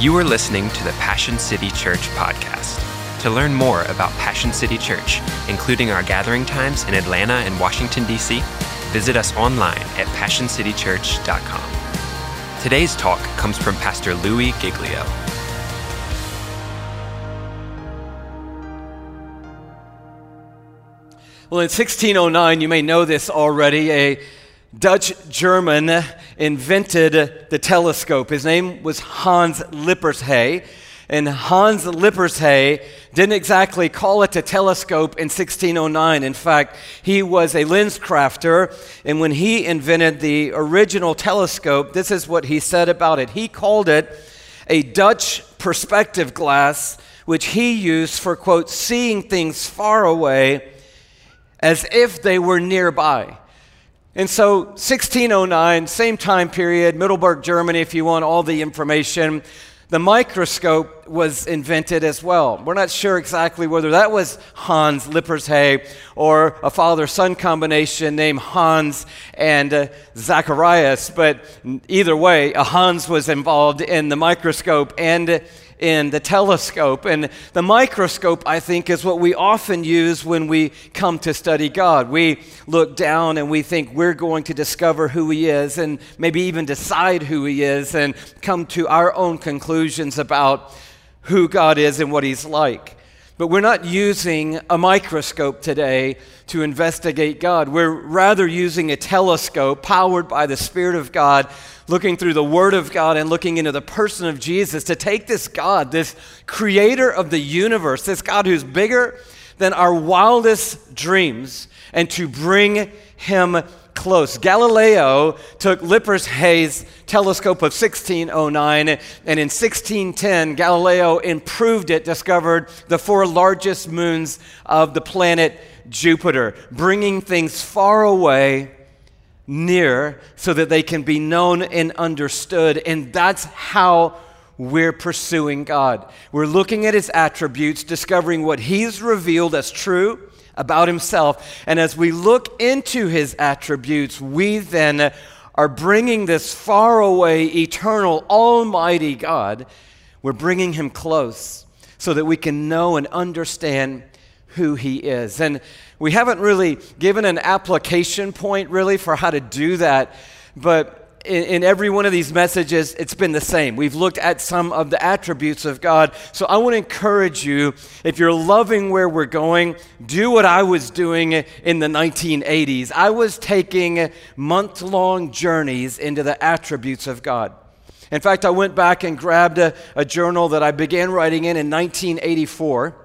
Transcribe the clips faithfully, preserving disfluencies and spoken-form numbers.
You are listening to the Passion City Church podcast. To learn more about Passion City Church, including our gathering times in Atlanta and Washington, D C, visit us online at passion city church dot com. Today's talk comes from Pastor Louis Giglio. Well, in sixteen oh nine, you may know this already, a Dutch-German invented the telescope. His name was Hans Lippershey, and Hans Lippershey didn't exactly call it a telescope in sixteen oh nine. In fact, he was a lens crafter, and when he invented the original telescope, this is what he said about it. He called it a Dutch perspective glass, which he used for, quote, seeing things far away as if they were nearby. And so sixteen oh nine, same time period, Middleburg, Germany, if you want all the information, the microscope was invented as well. We're not sure exactly whether that was Hans Lippershey or a father-son combination named Hans and uh, Zacharias, but either way, a Hans was involved in the microscope and in the telescope. And the microscope, I think, is what we often use when we come to study God. We look down and we think we're going to discover who He is and maybe even decide who He is and come to our own conclusions about who God is and what He's like. But we're not using a microscope today to investigate God. We're rather using a telescope powered by the Spirit of God, looking through the Word of God and looking into the person of Jesus to take this God, this creator of the universe, this God who's bigger than our wildest dreams, and to bring Him close. Galileo took Lippershey's telescope of sixteen oh nine, and in sixteen ten, Galileo improved it, discovered the four largest moons of the planet Jupiter, bringing things far away near so that they can be known and understood. And that's how we're pursuing God. We're looking at His attributes, discovering what He's revealed as true about Himself. And as we look into His attributes, we then are bringing this faraway, eternal, almighty God. We're bringing Him close so that we can know and understand who He is. And we haven't really given an application point really for how to do that, but In, in every one of these messages, it's been the same. We've looked at some of the attributes of God. So I want to encourage you, if you're loving where we're going, do what I was doing in the nineteen eighties. I was taking month-long journeys into the attributes of God. In fact, I went back and grabbed a, a journal that I began writing in in nineteen eighty-four.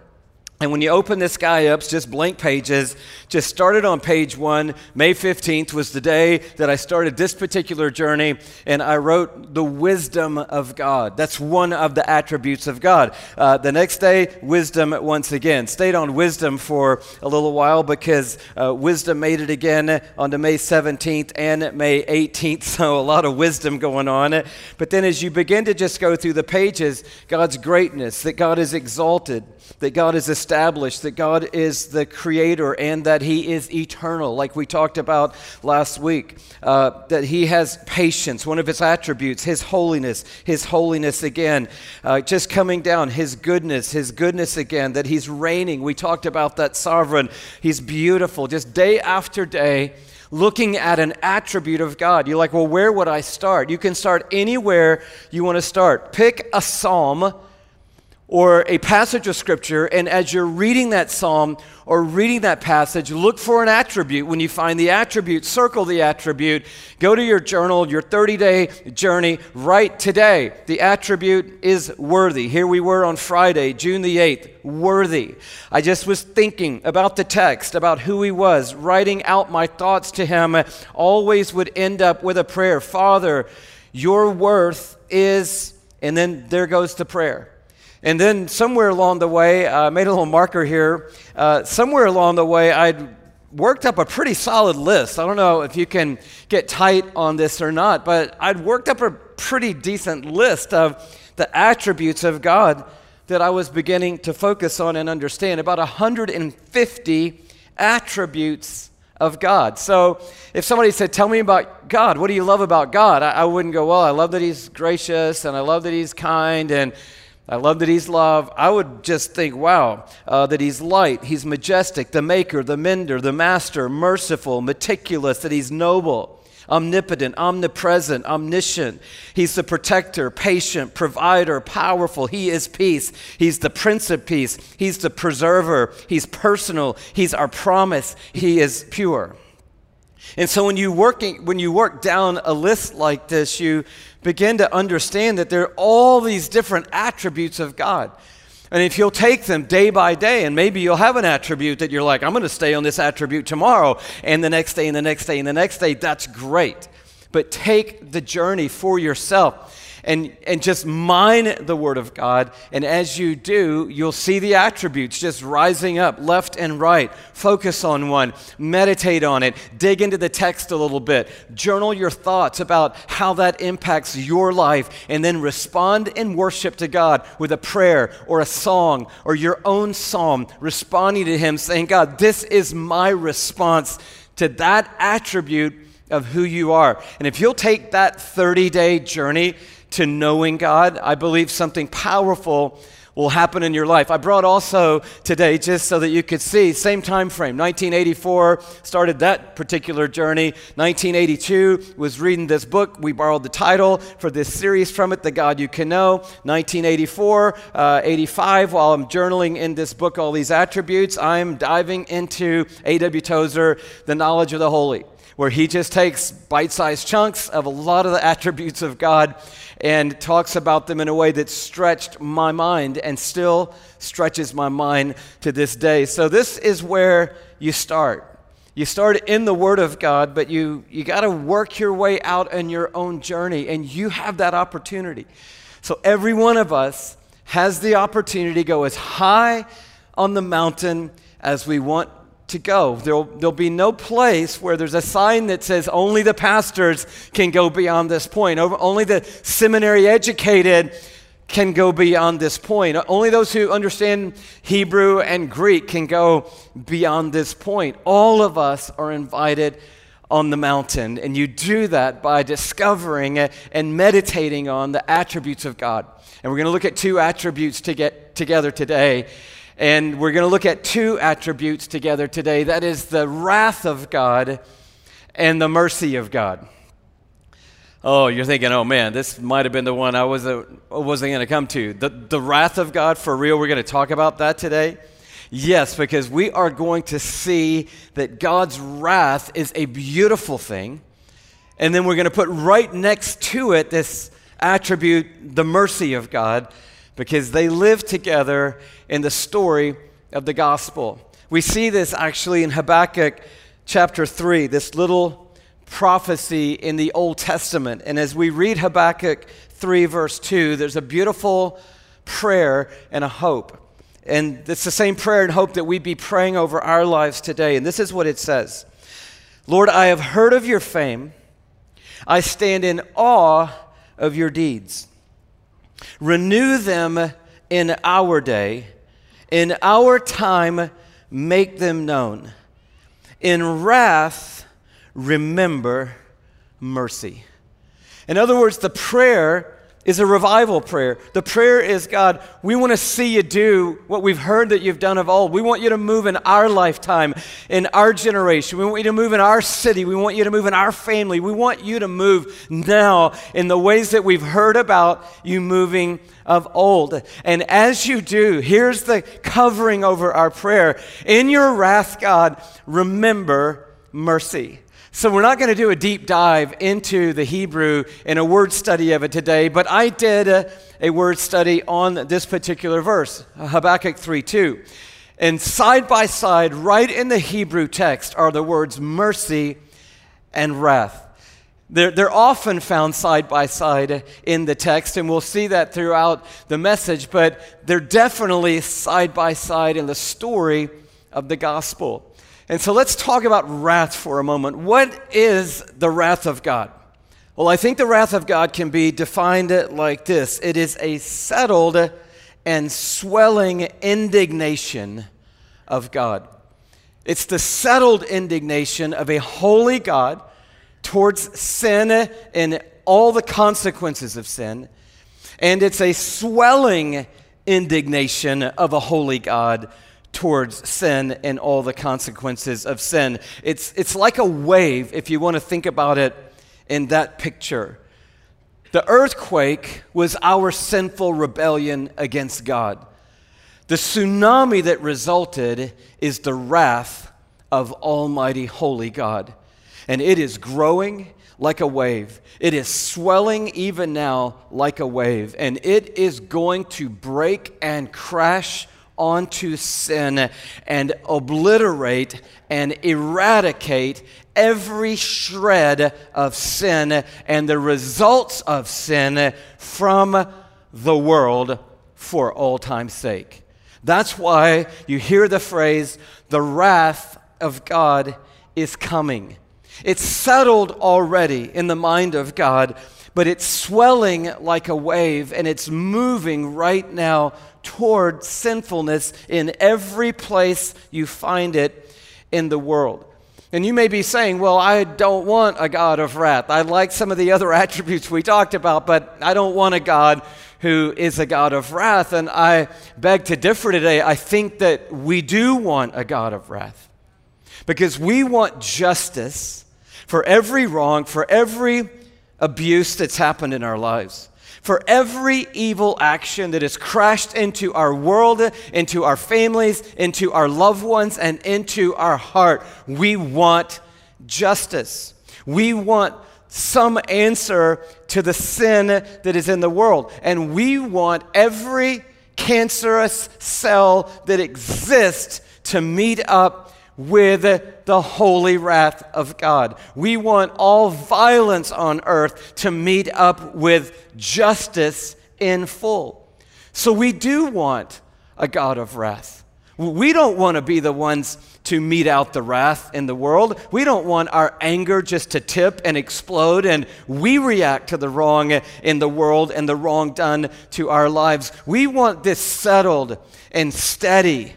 And when you open this guy up, it's just blank pages. Just started on page one. May fifteenth was the day that I started this particular journey, and I wrote the wisdom of God. That's one of the attributes of God. Uh, the next day, wisdom once again. Stayed on wisdom for a little while because uh, wisdom made it again on the May seventeenth and May eighteenth, so a lot of wisdom going on. But then as you begin to just go through the pages, God's greatness, that God is exalted, that God is established, that God is the creator, and that He is eternal, like we talked about last week, uh, that He has patience, one of His attributes, His holiness, His holiness again, uh, just coming down, His goodness, His goodness again, that He's reigning. We talked about that sovereign. He's beautiful, just day after day, looking at an attribute of God. You're like, well, where would I start? You can start anywhere you want to start. Pick a psalm or a passage of Scripture, and as you're reading that psalm or reading that passage, look for an attribute. When you find the attribute, circle the attribute. Go to your journal, your thirty-day journey. Write today, the attribute is worthy. Here we were on Friday, June the eighth, worthy. I just was thinking about the text, about who He was, writing out my thoughts to Him. Always would end up with a prayer. Father, Your worth is, and then there goes the prayer. And then somewhere along the way, I uh, made a little marker here, uh, somewhere along the way, I'd worked up a pretty solid list. I don't know if you can get tight on this or not, but I'd worked up a pretty decent list of the attributes of God that I was beginning to focus on and understand. About one hundred fifty attributes of God. So if somebody said, tell me about God, what do you love about God? I, I wouldn't go, well, I love that he's gracious, and I love that he's kind, and I love that he's love. I would just think, wow, uh, that he's light, he's majestic, the maker, the mender, the master, merciful, meticulous, that he's noble, omnipotent, omnipresent, omniscient. He's the protector, patient, provider, powerful. He is peace. He's the Prince of Peace. He's the preserver. He's personal. He's our promise. He is pure. And so when you working, when you work down a list like this, you begin to understand that there are all these different attributes of God. And if you'll take them day by day, and maybe you'll have an attribute that you're like, I'm going to stay on this attribute tomorrow, and the next day, and the next day, and the next day, that's great. But take the journey for yourself, and, and just mine the Word of God, and as you do, you'll see the attributes just rising up left and right. Focus on one, meditate on it, dig into the text a little bit, journal your thoughts about how that impacts your life, and then respond in worship to God with a prayer or a song or your own psalm, responding to Him, saying, God, this is my response to that attribute of who you are. And if you'll take that thirty-day journey to knowing God, I believe something powerful will happen in your life. I brought also today, just so that you could see, same time frame, nineteen eighty-four, started that particular journey. nineteen eighty-two, was reading this book. We borrowed the title for this series from it, The God You Can Know. nineteen eighty-four, uh, eighty-five, while I'm journaling in this book all these attributes, I'm diving into A W Tozer, The Knowledge of the Holy, where he just takes bite-sized chunks of a lot of the attributes of God and talks about them in a way that stretched my mind and still stretches my mind to this day. So this is where you start. You start in the Word of God, but you, you got to work your way out in your own journey, and you have that opportunity. So every one of us has the opportunity to go as high on the mountain as we want to go. There'll, there'll be no place where there's a sign that says only the pastors can go beyond this point. Only the seminary educated can go beyond this point. Only those who understand Hebrew and Greek can go beyond this point. All of us are invited on the mountain, and you do that by discovering and meditating on the attributes of God. And we're going to look at two attributes to get together today. And we're going to look at two attributes together today. That is the wrath of God and the mercy of God. Oh, you're thinking, oh man, this might have been the one I wasn't, wasn't going to come to. The, the wrath of God, for real, we're going to talk about that today? Yes, because we are going to see that God's wrath is a beautiful thing. And then we're going to put right next to it this attribute, the mercy of God, because they live together in the story of the gospel. We see this actually in Habakkuk chapter three, this little prophecy in the Old Testament. And as we read Habakkuk three, verse two, there's a beautiful prayer and a hope. And it's the same prayer and hope that we'd be praying over our lives today. And this is what it says. Lord, I have heard of your fame. I stand in awe of your deeds. Renew them in our day. In our time, make them known. In wrath, remember mercy. In other words, the prayer is a revival prayer. The prayer is, God, we want to see you do what we've heard that you've done of old. We want you to move in our lifetime, in our generation. We want you to move in our city. We want you to move in our family. We want you to move now in the ways that we've heard about you moving of old. And as you do, here's the covering over our prayer. In your wrath, God, remember mercy. So we're not going to do a deep dive into the Hebrew in a word study of it today, but I did a, a word study on this particular verse, Habakkuk three two. And side by side, right in the Hebrew text, are the words mercy and wrath. They're, they're often found side by side in the text, and we'll see that throughout the message, but they're definitely side by side in the story of the gospel. And so let's talk about wrath for a moment. What is the wrath of God? Well, I think the wrath of God can be defined like this. It is a settled and swelling indignation of God. It's the settled indignation of a holy God towards sin and all the consequences of sin. And it's a swelling indignation of a holy God towards sin and all the consequences of sin. It's, it's like a wave, if you want to think about it in that picture. The earthquake was our sinful rebellion against God. The tsunami that resulted is the wrath of Almighty Holy God. And it is growing like a wave. It is swelling even now like a wave. And it is going to break and crash onto sin and obliterate and eradicate every shred of sin and the results of sin from the world for all time's sake. That's why you hear the phrase, the wrath of God is coming. It's settled already in the mind of God, but it's swelling like a wave, and it's moving right now toward sinfulness in every place you find it in the world. And you may be saying, well, I don't want a God of wrath. I like some of the other attributes we talked about, but I don't want a God who is a God of wrath. And I beg to differ today. I think that we do want a God of wrath because we want justice for every wrong, for every abuse that's happened in our lives, for every evil action that has crashed into our world, into our families, into our loved ones, and into our heart. We want justice. We want some answer to the sin that is in the world. And we want every cancerous cell that exists to meet up with the holy wrath of God. We want all violence on earth to meet up with justice in full. So we do want a God of wrath. We don't want to be the ones to mete out the wrath in the world. We don't want our anger just to tip and explode and we react to the wrong in the world and the wrong done to our lives. We want this settled and steady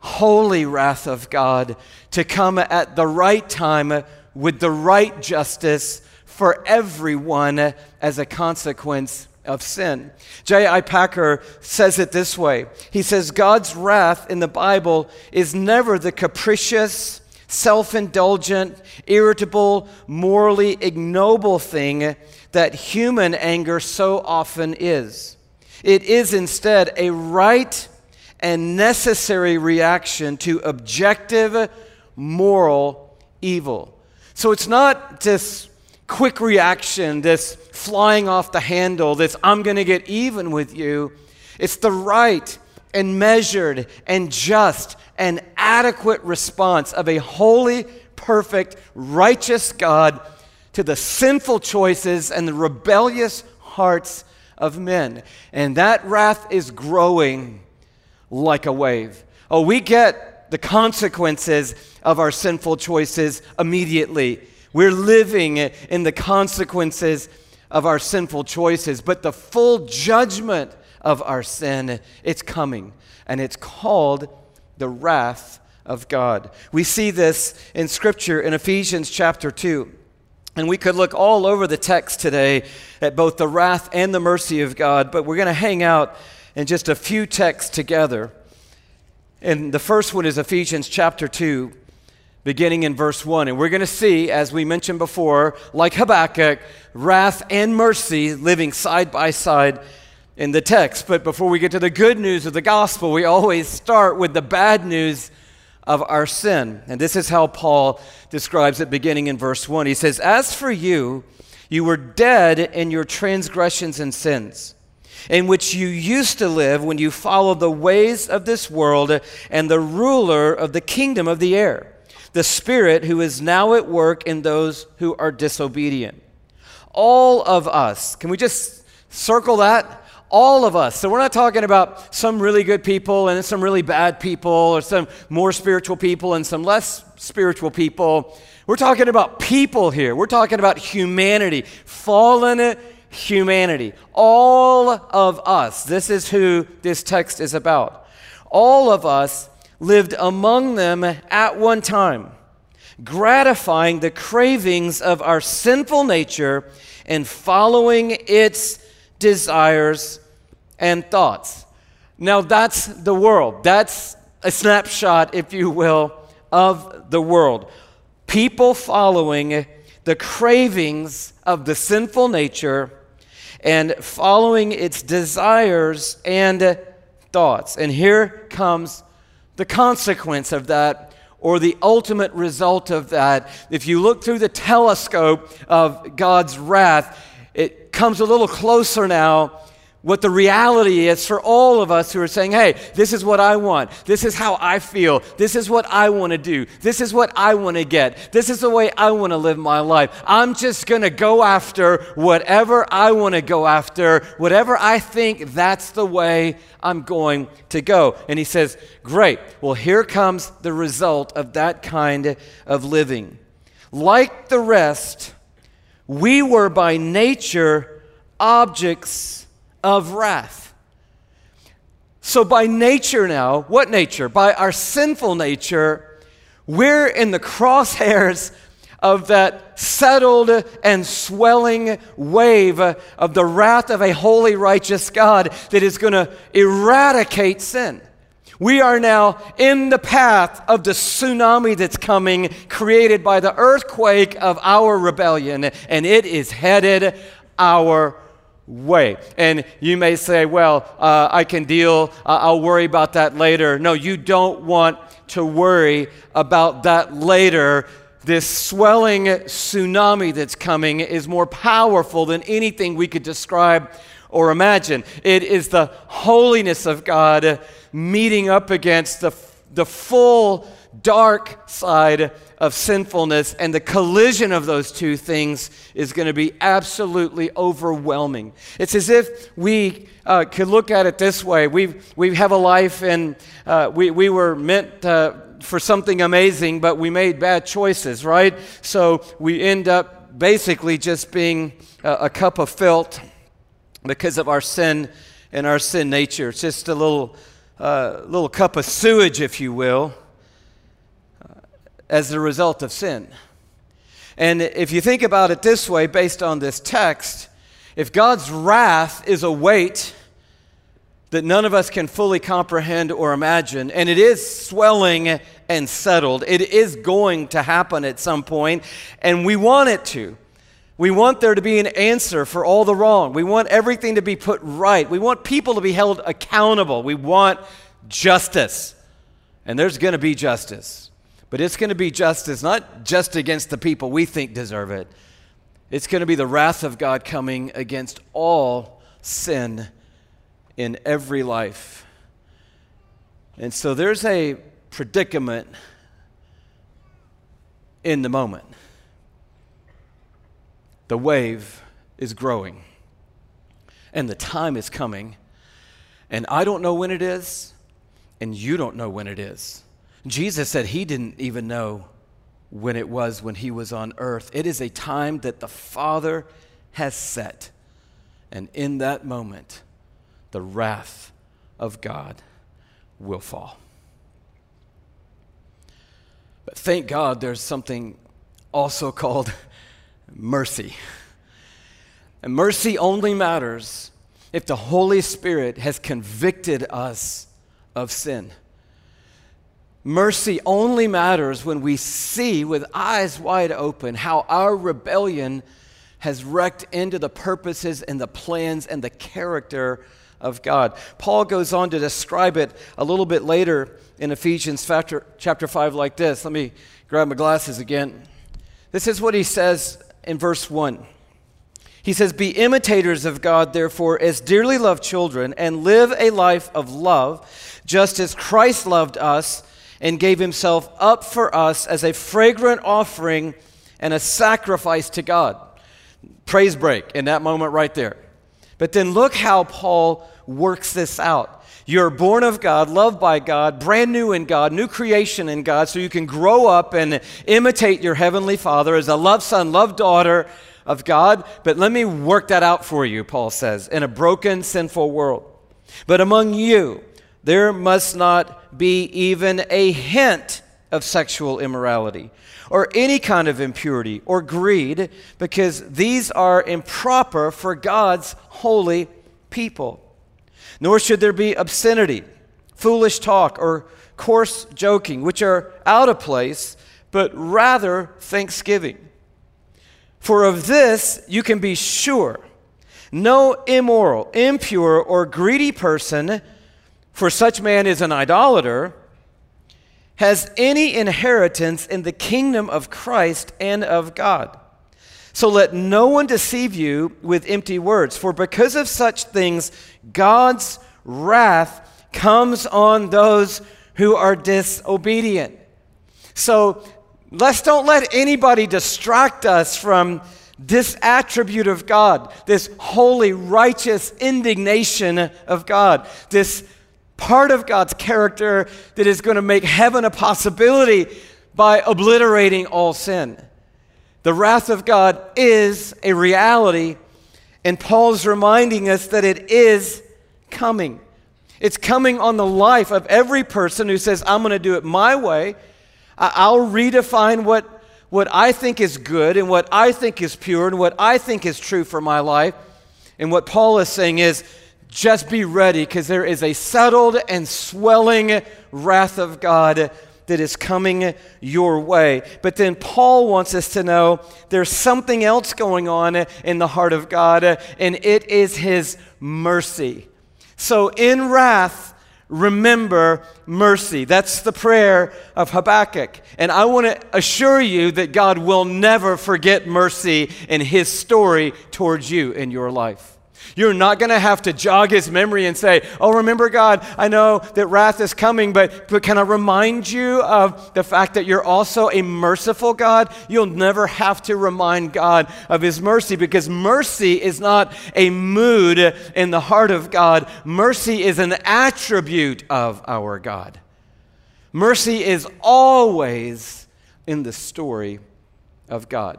holy wrath of God to come at the right time with the right justice for everyone as a consequence of sin. J I Packer says it this way. He says, God's wrath in the Bible is never the capricious, self-indulgent, irritable, morally ignoble thing that human anger so often is. It is instead a right and necessary reaction to objective moral evil. So it's not this quick reaction, this flying off the handle, this I'm going to get even with you. It's the right and measured and just and adequate response of a holy, perfect, righteous God to the sinful choices and the rebellious hearts of men. And that wrath is growing like a wave. Oh, we get the consequences of our sinful choices immediately. We're living in the consequences of our sinful choices, but the full judgment of our sin, it's coming, and it's called the wrath of God. We see this in Scripture in Ephesians chapter two. And we could look all over the text today at both the wrath and the mercy of God, but we're going to hang out and just a few texts together. And the first one is Ephesians chapter two, beginning in verse one. And we're going to see, as we mentioned before, like Habakkuk, wrath and mercy living side by side in the text. But before we get to the good news of the gospel, we always start with the bad news of our sin. And this is how Paul describes it beginning in verse one. He says, as for you, you were dead in your transgressions and sins, in which you used to live when you followed the ways of this world and the ruler of the kingdom of the air, the spirit who is now at work in those who are disobedient. All of us, can we just circle that? All of us. So we're not talking about some really good people and some really bad people or some more spiritual people and some less spiritual people. We're talking about people here. We're talking about humanity, fallen humanity, all of us. This is who this text is about. All of us lived among them at one time, gratifying the cravings of our sinful nature and following its desires and thoughts. Now that's the world. That's a snapshot, if you will, of the world. People following the cravings of the sinful nature and following its desires and thoughts. And here comes the consequence of that, or the ultimate result of that. If you look through the telescope of God's wrath, it comes a little closer now what the reality is for all of us who are saying, hey, this is what I want. This is how I feel. This is what I want to do. This is what I want to get. This is the way I want to live my life. I'm just going to go after whatever I want to go after, whatever I think that's the way I'm going to go. And he says, great. Well, here comes the result of that kind of living. Like the rest, we were by nature objects of wrath. So by nature now, what nature? By our sinful nature, we're in the crosshairs of that settled and swelling wave of the wrath of a holy, righteous God that is going to eradicate sin. We are now in the path of the tsunami that's coming, created by the earthquake of our rebellion, and it is headed our way. And you may say, well, uh, I can deal, uh, I'll worry about that later. No, you don't want to worry about that later. This swelling tsunami that's coming is more powerful than anything we could describe or imagine. It is the holiness of God meeting up against the, the full dark side of sinfulness, and the collision of those two things is going to be absolutely overwhelming. It's as if we uh, could look at it this way. We we have a life, and uh, we we were meant uh, for something amazing, but we made bad choices, right? So we end up basically just being a, a cup of filth because of our sin and our sin nature. It's just a little uh, little cup of sewage, if you will, as the result of sin. And if you think about it this way, based on this text, if God's wrath is a weight that none of us can fully comprehend or imagine, and it is swelling and settled, it is going to happen at some point, and we want it to. We want there to be an answer for all the wrong. We want everything to be put right. We want people to be held accountable. We want justice. And there's going to be justice. But it's going to be justice, not just against the people we think deserve it. It's going to be the wrath of God coming against all sin in every life. And so there's a predicament in the moment. The wave is growing, and the time is coming, and I don't know when it is, and you don't know when it is. Jesus said he didn't even know when it was when he was on earth. It is a time that the Father has set. And in that moment, the wrath of God will fall. But thank God there's something also called mercy. And mercy only matters if the Holy Spirit has convicted us of sin. Mercy only matters when we see with eyes wide open how our rebellion has wrecked into the purposes and the plans and the character of God. Paul goes on to describe it a little bit later in Ephesians chapter five like this. Let me grab my glasses again. This is what he says in verse one. He says, "Be imitators of God, therefore, as dearly loved children, and live a life of love, just as Christ loved us and gave himself up for us as a fragrant offering and a sacrifice to God." Praise break in that moment right there. But then look how Paul works this out. You're born of God, loved by God, brand new in God, new creation in God, so you can grow up and imitate your heavenly Father as a loved son, loved daughter of God. But let me work that out for you, Paul says, in a broken, sinful world. But among you, there must not be even a hint of sexual immorality or any kind of impurity or greed, because these are improper for God's holy people. Nor should there be obscenity, foolish talk, or coarse joking, which are out of place, but rather thanksgiving. For of this you can be sure, no immoral, impure, or greedy person, for such man is an idolater, has any inheritance in the kingdom of Christ and of God. So let no one deceive you with empty words, for because of such things, God's wrath comes on those who are disobedient. So let's don't let anybody distract us from this attribute of God, this holy, righteous indignation of God, this part of God's character that is going to make heaven a possibility by obliterating all sin. The wrath of God is a reality, and Paul's reminding us that it is coming. It's coming on the life of every person who says, I'm going to do it my way. I'll redefine what what I think is good and what I think is pure and what I think is true for my life. And what Paul is saying is, just be ready, because there is a settled and swelling wrath of God that is coming your way. But then Paul wants us to know there's something else going on in the heart of God, and it is his mercy. So in wrath, remember mercy. That's the prayer of Habakkuk. And I want to assure you that God will never forget mercy in his story towards you in your life. You're not going to have to jog his memory and say, oh, remember, God, I know that wrath is coming, but, but can I remind you of the fact that you're also a merciful God? You'll never have to remind God of his mercy, because mercy is not a mood in the heart of God. Mercy is an attribute of our God. Mercy is always in the story of God.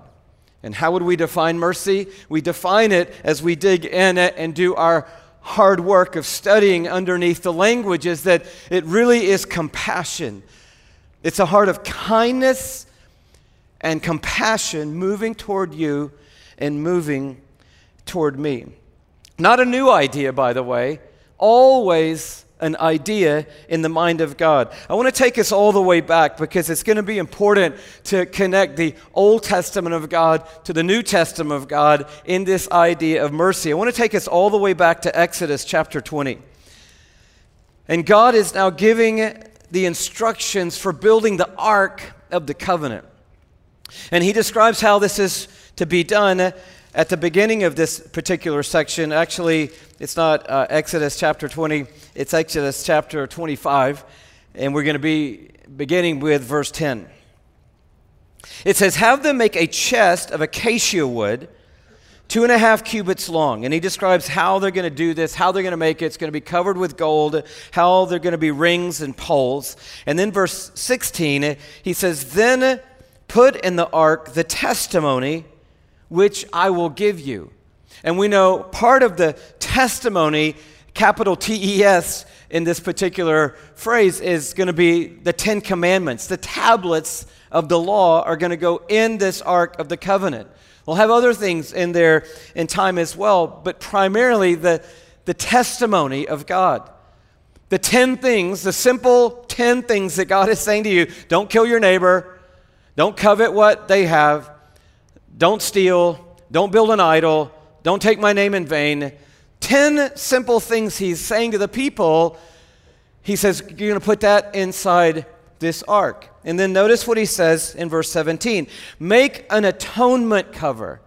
And how would we define mercy? We define it as we dig in it and do our hard work of studying underneath the language, is that it really is compassion. It's a heart of kindness and compassion moving toward you and moving toward me. Not a new idea, by the way, always an idea in the mind of God. I want to take us all the way back, because it's going to be important to connect the Old Testament of God to the New Testament of God in this idea of mercy. I want to take us all the way back to Exodus chapter twenty. And God is now giving the instructions for building the Ark of the Covenant. And he describes how this is to be done at the beginning of this particular section. Actually, it's not uh, Exodus chapter twenty, it's Exodus chapter twenty-five, and we're going to be beginning with verse ten. It says, have them make a chest of acacia wood, two and a half cubits long. And he describes how they're going to do this, how they're going to make it. It's going to be covered with gold, how they're going to be rings and poles. And then verse sixteen, he says, then put in the ark the testimony which I will give you. And we know part of the testimony, capital T E S in this particular phrase, is going to be the Ten Commandments. The tablets of the law are going to go in this Ark of the Covenant. We'll have other things in there in time as well, but primarily the, the testimony of God. The ten things, the simple ten things that God is saying to you: don't kill your neighbor, don't covet what they have, don't steal, don't build an idol, don't take my name in vain. Ten simple things he's saying to the people. He says, you're going to put that inside this ark. And then notice what he says in verse seventeen. Make an atonement cover.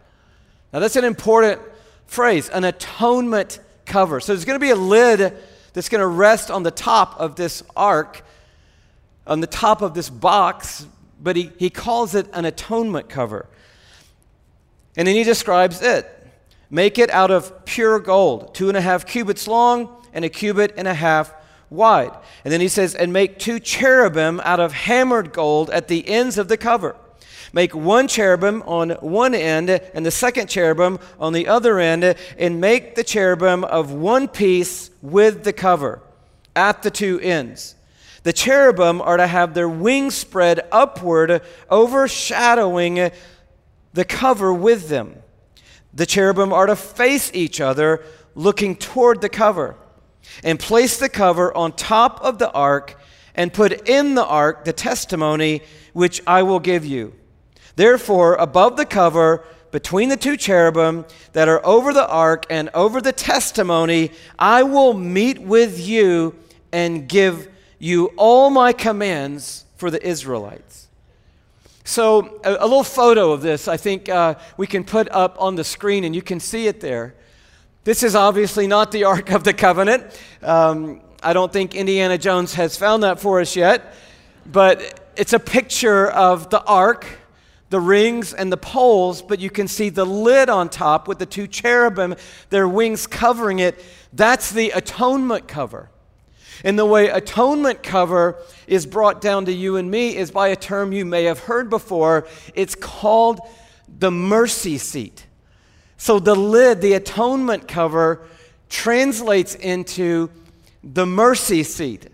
Now that's an important phrase, an atonement cover. So there's going to be a lid that's going to rest on the top of this ark, on the top of this box, but he, he calls it an atonement cover. And then he describes it. Make it out of pure gold, two and a half cubits long and a cubit and a half wide. And then he says, and make two cherubim out of hammered gold at the ends of the cover. Make one cherubim on one end and the second cherubim on the other end, and make the cherubim of one piece with the cover at the two ends. The cherubim are to have their wings spread upward, overshadowing the cover with them. The cherubim are to face each other, looking toward the cover, and place the cover on top of the ark, and put in the ark the testimony which I will give you. Therefore, above the cover, between the two cherubim that are over the ark and over the testimony, I will meet with you and give you all my commands for the Israelites. So a, a little photo of this, I think uh, we can put up on the screen, and you can see it there. This is obviously not the Ark of the Covenant. Um, I don't think Indiana Jones has found that for us yet, but it's a picture of the Ark, the rings and the poles, but you can see the lid on top with the two cherubim, their wings covering it. That's the atonement cover. And the way atonement cover is brought down to you and me is by a term you may have heard before. It's called the mercy seat. So the lid, the atonement cover, translates into the mercy seat.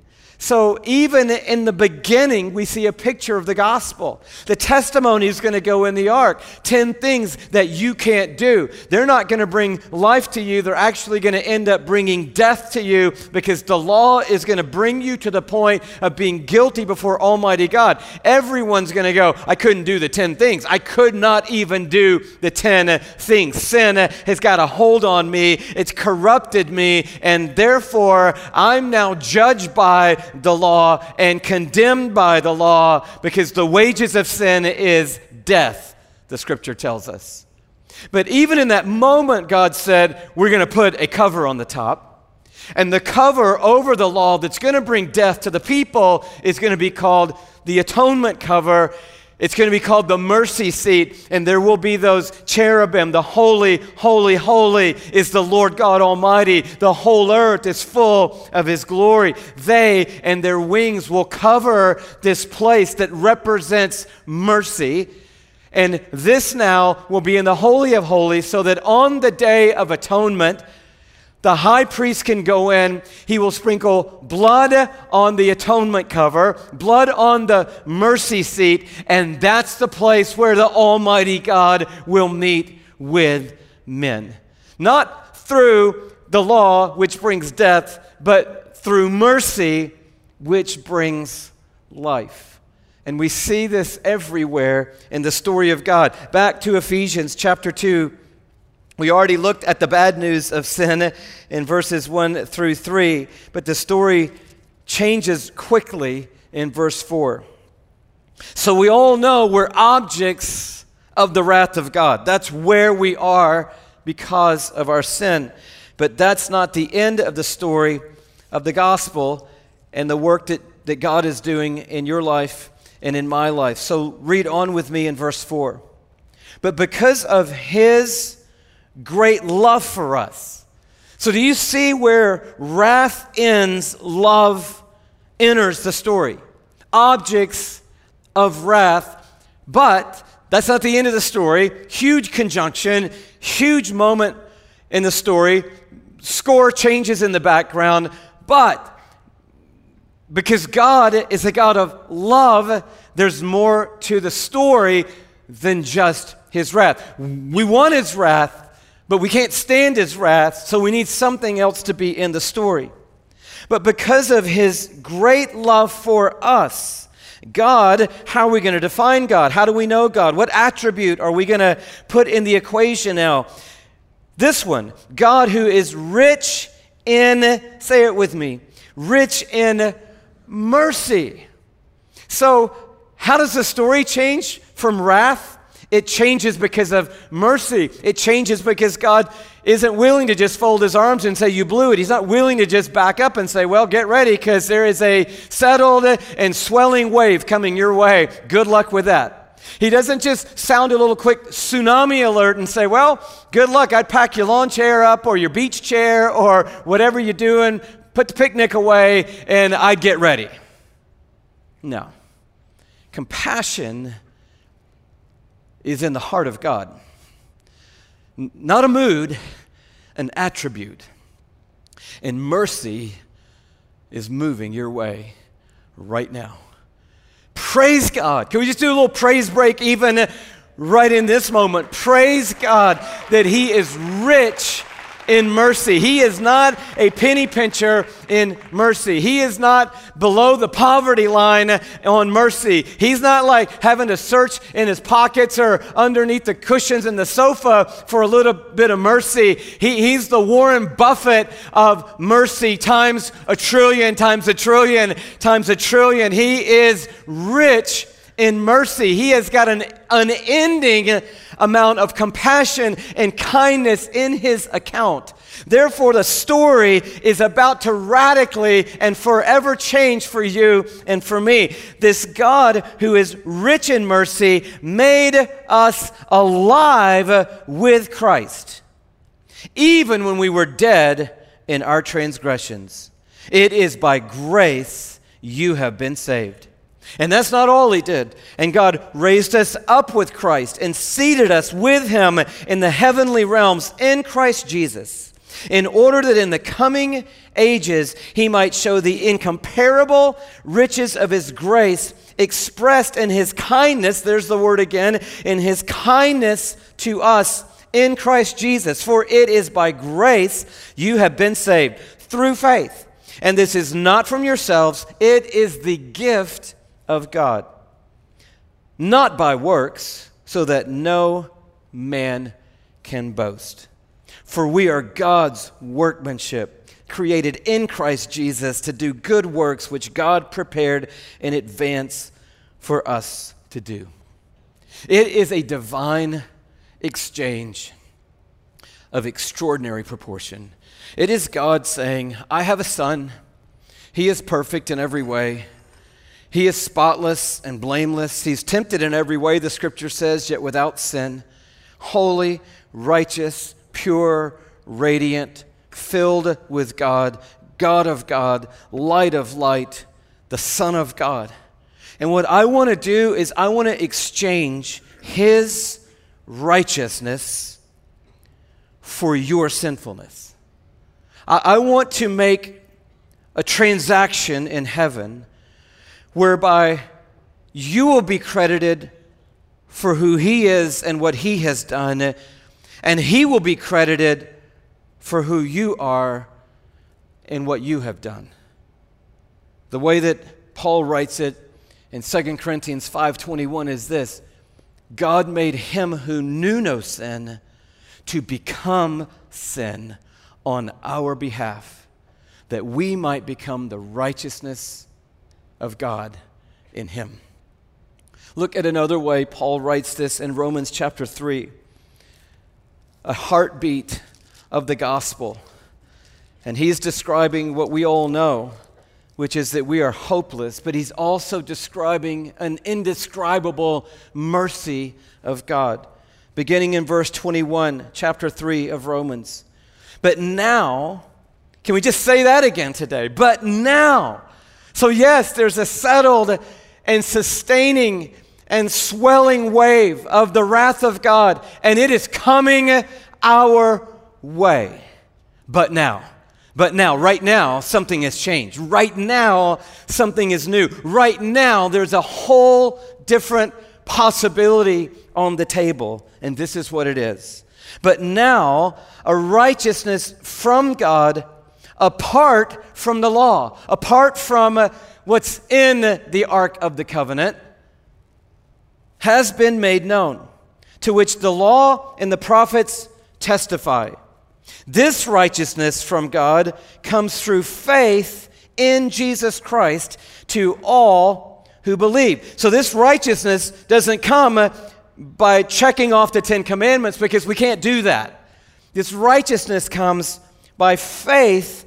So even in the beginning, we see a picture of the gospel. The testimony is going to go in the ark. Ten things that you can't do. They're not going to bring life to you. They're actually going to end up bringing death to you, because the law is going to bring you to the point of being guilty before Almighty God. Everyone's going to go, I couldn't do the ten things. I could not even do the ten things. Sin has got a hold on me. It's corrupted me, and therefore I'm now judged by the law and condemned by the law, because the wages of sin is death, the scripture tells us. But even in that moment, God said, we're going to put a cover on the top. And the cover over the law that's going to bring death to the people is going to be called the atonement cover. It's going to be called the mercy seat, and there will be those cherubim. The holy, holy, holy is the Lord God Almighty. The whole earth is full of His glory. They and their wings will cover this place that represents mercy. And this now will be in the Holy of Holies, so that on the Day of Atonement, the high priest can go in. He will sprinkle blood on the atonement cover, blood on the mercy seat, and that's the place where the Almighty God will meet with men. Not through the law, which brings death, but through mercy, which brings life. And we see this everywhere in the story of God. Back to Ephesians chapter two. We already looked at the bad news of sin in verses one through three, but the story changes quickly in verse four. So we all know we're objects of the wrath of God. That's where we are because of our sin. But that's not the end of the story of the gospel and the work that, that God is doing in your life and in my life. So read on with me in verse four. But because of His great love for us. So do you see where wrath ends, love enters the story? Objects of wrath, but that's not the end of the story. Huge conjunction, huge moment in the story. Score changes in the background, but because God is a God of love, there's more to the story than just His wrath. We want His wrath, but we can't stand His wrath, so we need something else to be in the story. But because of His great love for us, God, how are we going to define God? How do we know God? What attribute are we going to put in the equation now? This one, God who is rich in, say it with me, rich in mercy. So how does the story change from wrath? It changes because of mercy. It changes because God isn't willing to just fold His arms and say, you blew it. He's not willing to just back up and say, well, get ready, because there is a settled and swelling wave coming your way. Good luck with that. He doesn't just sound a little quick tsunami alert and say, well, good luck. I'd pack your lawn chair up or your beach chair or whatever you're doing, put the picnic away, and I'd get ready. No. Compassion is in the heart of God. Not a mood, an attribute. And mercy is moving your way right now. Praise God. Can we just do a little praise break even right in this moment? Praise God that He is rich in mercy. He is not a penny pincher in mercy. He is not below the poverty line on mercy. He's not like having to search in his pockets or underneath the cushions in the sofa for a little bit of mercy. He, he's the Warren Buffett of mercy times a trillion, times a trillion, times a trillion. He is rich in mercy. He has got an unending amount of compassion and kindness in his account. Therefore, the story is about to radically and forever change for you and for me. This God who is rich in mercy made us alive with Christ, even when we were dead in our transgressions. It is by grace you have been saved. And that's not all He did. And God raised us up with Christ and seated us with Him in the heavenly realms in Christ Jesus, in order that in the coming ages He might show the incomparable riches of His grace expressed in His kindness, there's the word again, in His kindness to us in Christ Jesus. For it is by grace you have been saved through faith. And this is not from yourselves, it is the gift of God, not by works, so that no man can boast. For we are God's workmanship, created in Christ Jesus to do good works which God prepared in advance for us to do. It is a divine exchange of extraordinary proportion. It is God saying, I have a son. He is perfect in every way. He is spotless and blameless. He's tempted in every way, the Scripture says, yet without sin. Holy, righteous, pure, radiant, filled with God, God of God, light of light, the Son of God. And what I want to do is I want to exchange His righteousness for your sinfulness. I, I want to make a transaction in heaven whereby you will be credited for who He is and what He has done, and He will be credited for who you are and what you have done. The way that Paul writes it in Second Corinthians five twenty-one is this: God made Him who knew no sin to become sin on our behalf, that we might become the righteousness of God in Him. Look at another way Paul writes this in Romans chapter three, a heartbeat of the gospel. And he's describing what we all know, which is that we are hopeless, but he's also describing an indescribable mercy of God, beginning in verse twenty-one, chapter three of Romans. But now, can we just say that again today? But now. So yes, there's a settled and sustaining and swelling wave of the wrath of God, and it is coming our way. But now, but now, right now, something has changed. Right now, something is new. Right now, there's a whole different possibility on the table, and this is what it is. But now, a righteousness from God apart from the law, apart from what's in the Ark of the Covenant, has been made known, to which the law and the prophets testify. This righteousness from God comes through faith in Jesus Christ to all who believe. So this righteousness doesn't come by checking off the Ten Commandments, because we can't do that. This righteousness comes by faith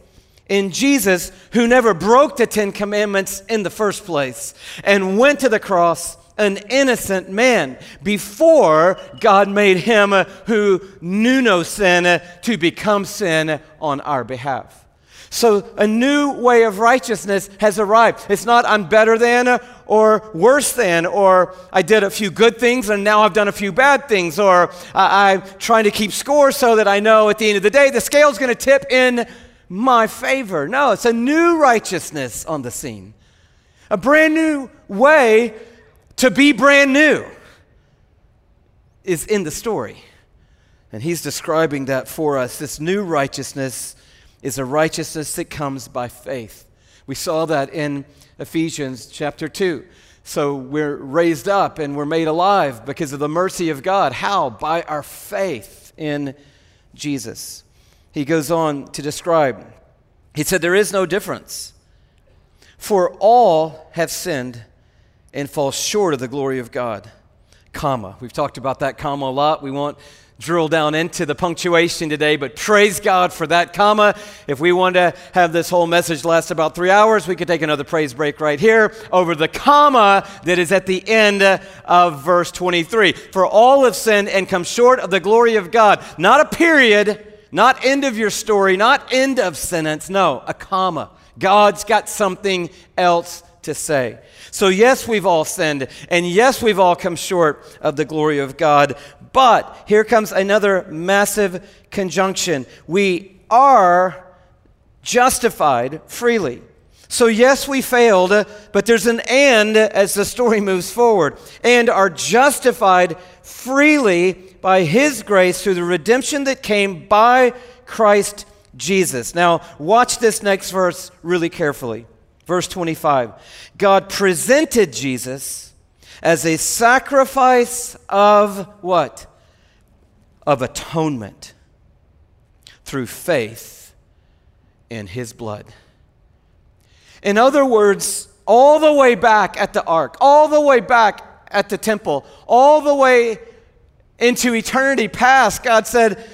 in Jesus, who never broke the Ten Commandments in the first place and went to the cross an innocent man before God made Him who knew no sin to become sin on our behalf. So a new way of righteousness has arrived. It's not I'm better than or worse than, or I did a few good things and now I've done a few bad things, or I, I'm trying to keep score so that I know at the end of the day the scale's going to tip in my favor. No, it's a new righteousness on the scene. A brand new way to be brand new is in the story. And he's describing that for us. This new righteousness is a righteousness that comes by faith. We saw that in Ephesians chapter two. So we're raised up and we're made alive because of the mercy of God. How? By our faith in Jesus. He goes on to describe. He said, there is no difference. For all have sinned and fall short of the glory of God. Comma. We've talked about that comma a lot. We won't drill down into the punctuation today, but praise God for that comma. If we wanted to have this whole message last about three hours, we could take another praise break right here over the comma that is at the end of verse twenty-three. For all have sinned and come short of the glory of God. Not a period, not end of your story, not end of sentence. No, a comma. God's got something else to say. So yes, we've all sinned, and yes, we've all come short of the glory of God, but here comes another massive conjunction. We are justified freely. So yes, we failed, but there's an and as the story moves forward, and are justified freely by His grace through the redemption that came by Christ Jesus. Now, watch this next verse really carefully. Verse twenty-five, God presented Jesus as a sacrifice of what? Of atonement through faith in His blood. In other words, all the way back at the ark, all the way back at the temple, all the way into eternity past, God said,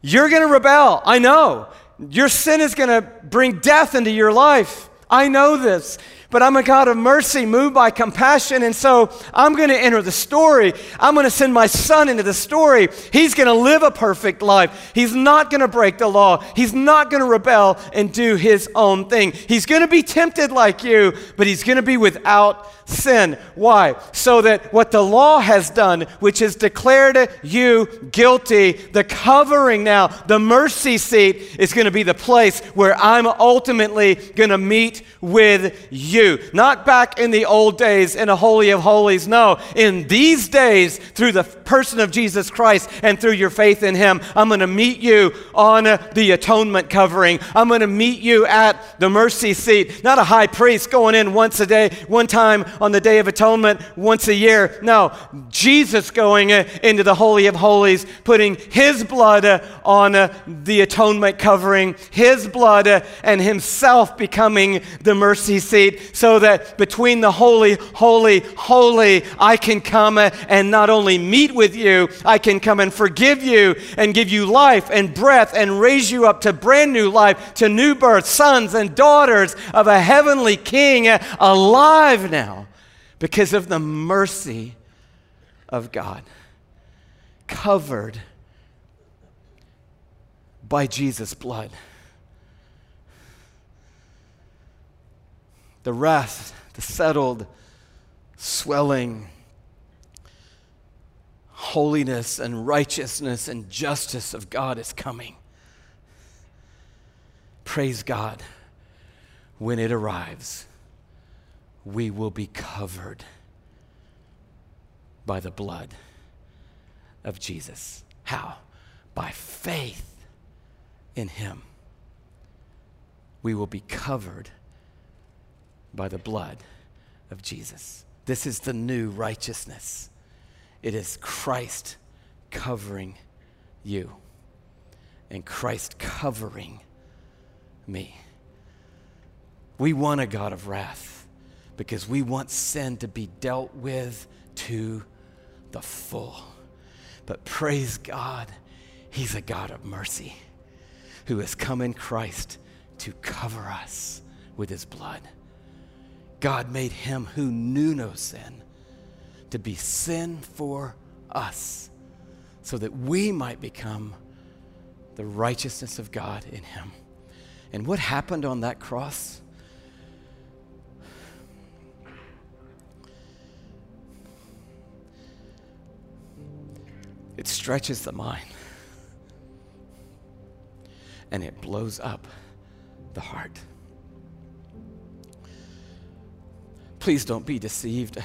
you're going to rebel. I know. Your sin is going to bring death into your life. I know this, but I'm a God of mercy, moved by compassion, and so I'm going to enter the story. I'm going to send my son into the story. He's going to live a perfect life. He's not going to break the law. He's not going to rebel and do his own thing. He's going to be tempted like you, but he's going to be without sin. Why? So that what the law has done, which has declared you guilty, the covering now, the mercy seat, is going to be the place where I'm ultimately going to meet with you. Not back in the old days in a Holy of Holies. No, in these days, through the person of Jesus Christ and through your faith in Him, I'm going to meet you on the atonement covering. I'm going to meet you at the mercy seat. Not a high priest going in once a day, one time on the Day of Atonement, once a year. No, Jesus going into the Holy of Holies, putting His blood on the atonement covering, His blood and Himself becoming the mercy seat. So that between the holy, holy, holy, I can come and not only meet with you, I can come and forgive you and give you life and breath and raise you up to brand new life, to new birth, sons and daughters of a heavenly King alive now because of the mercy of God, covered by Jesus' blood. The rest, the settled, swelling holiness and righteousness and justice of God is coming. Praise God. When it arrives, we will be covered by the blood of Jesus. How? By faith in Him. We will be covered by the blood of Jesus. This is the new righteousness. It is Christ covering you and Christ covering me. We want a God of wrath because we want sin to be dealt with to the full. But praise God, He's a God of mercy who has come in Christ to cover us with His blood. God made Him who knew no sin to be sin for us so that we might become the righteousness of God in Him. And what happened on that cross? It stretches the mind and it blows up the heart. Please don't be deceived.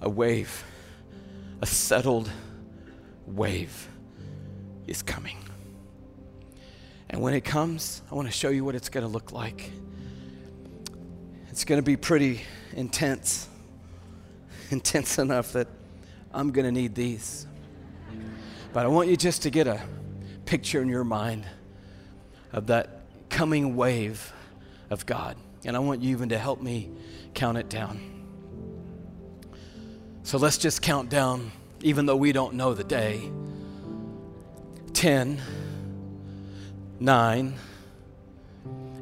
A wave, a settled wave is coming. And when it comes, I want to show you what it's going to look like. It's going to be pretty intense, intense enough that I'm going to need these. But I want you just to get a picture in your mind of that coming wave of God. And I want you even to help me count it down. So let's just count down, even though we don't know the day. ten, nine,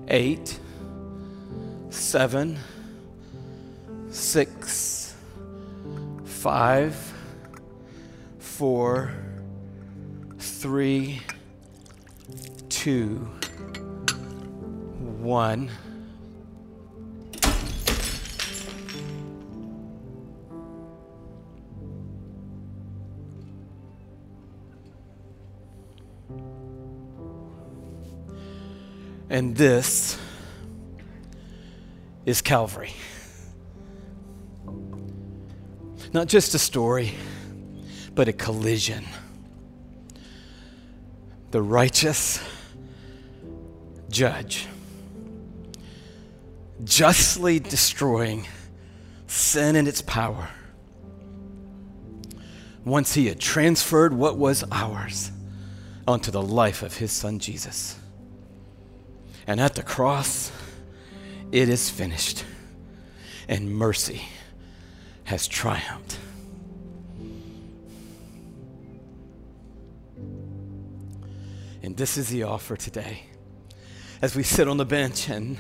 eight, seven, six, five, four, three, two, one. And this is Calvary. Not just a story, but a collision. The righteous judge justly destroying sin and its power. Once he had transferred what was ours onto the life of his son Jesus. And at the cross, it is finished, and mercy has triumphed. And this is the offer today. As we sit on the bench and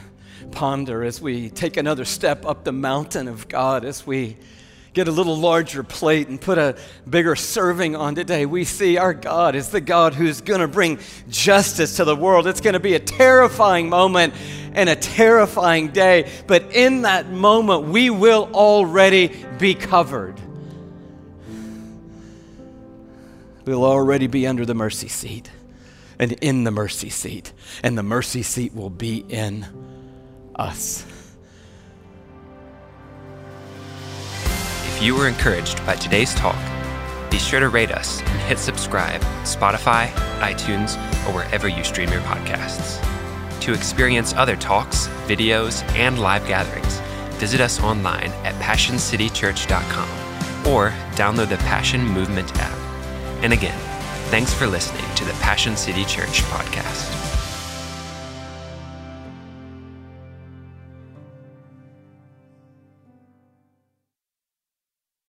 ponder, as we take another step up the mountain of God, as we get a little larger plate and put a bigger serving on today. We see our God is the God who's going to bring justice to the world. It's going to be a terrifying moment and a terrifying day. But in that moment, we will already be covered. We'll already be under the mercy seat and in the mercy seat. And the mercy seat will be in us. If you were encouraged by today's talk, be sure to rate us and hit subscribe on Spotify, iTunes, or wherever you stream your podcasts. To experience other talks, videos, and live gatherings, visit us online at passion city church dot com or download the Passion Movement app. And again, thanks for listening to the Passion City Church podcast.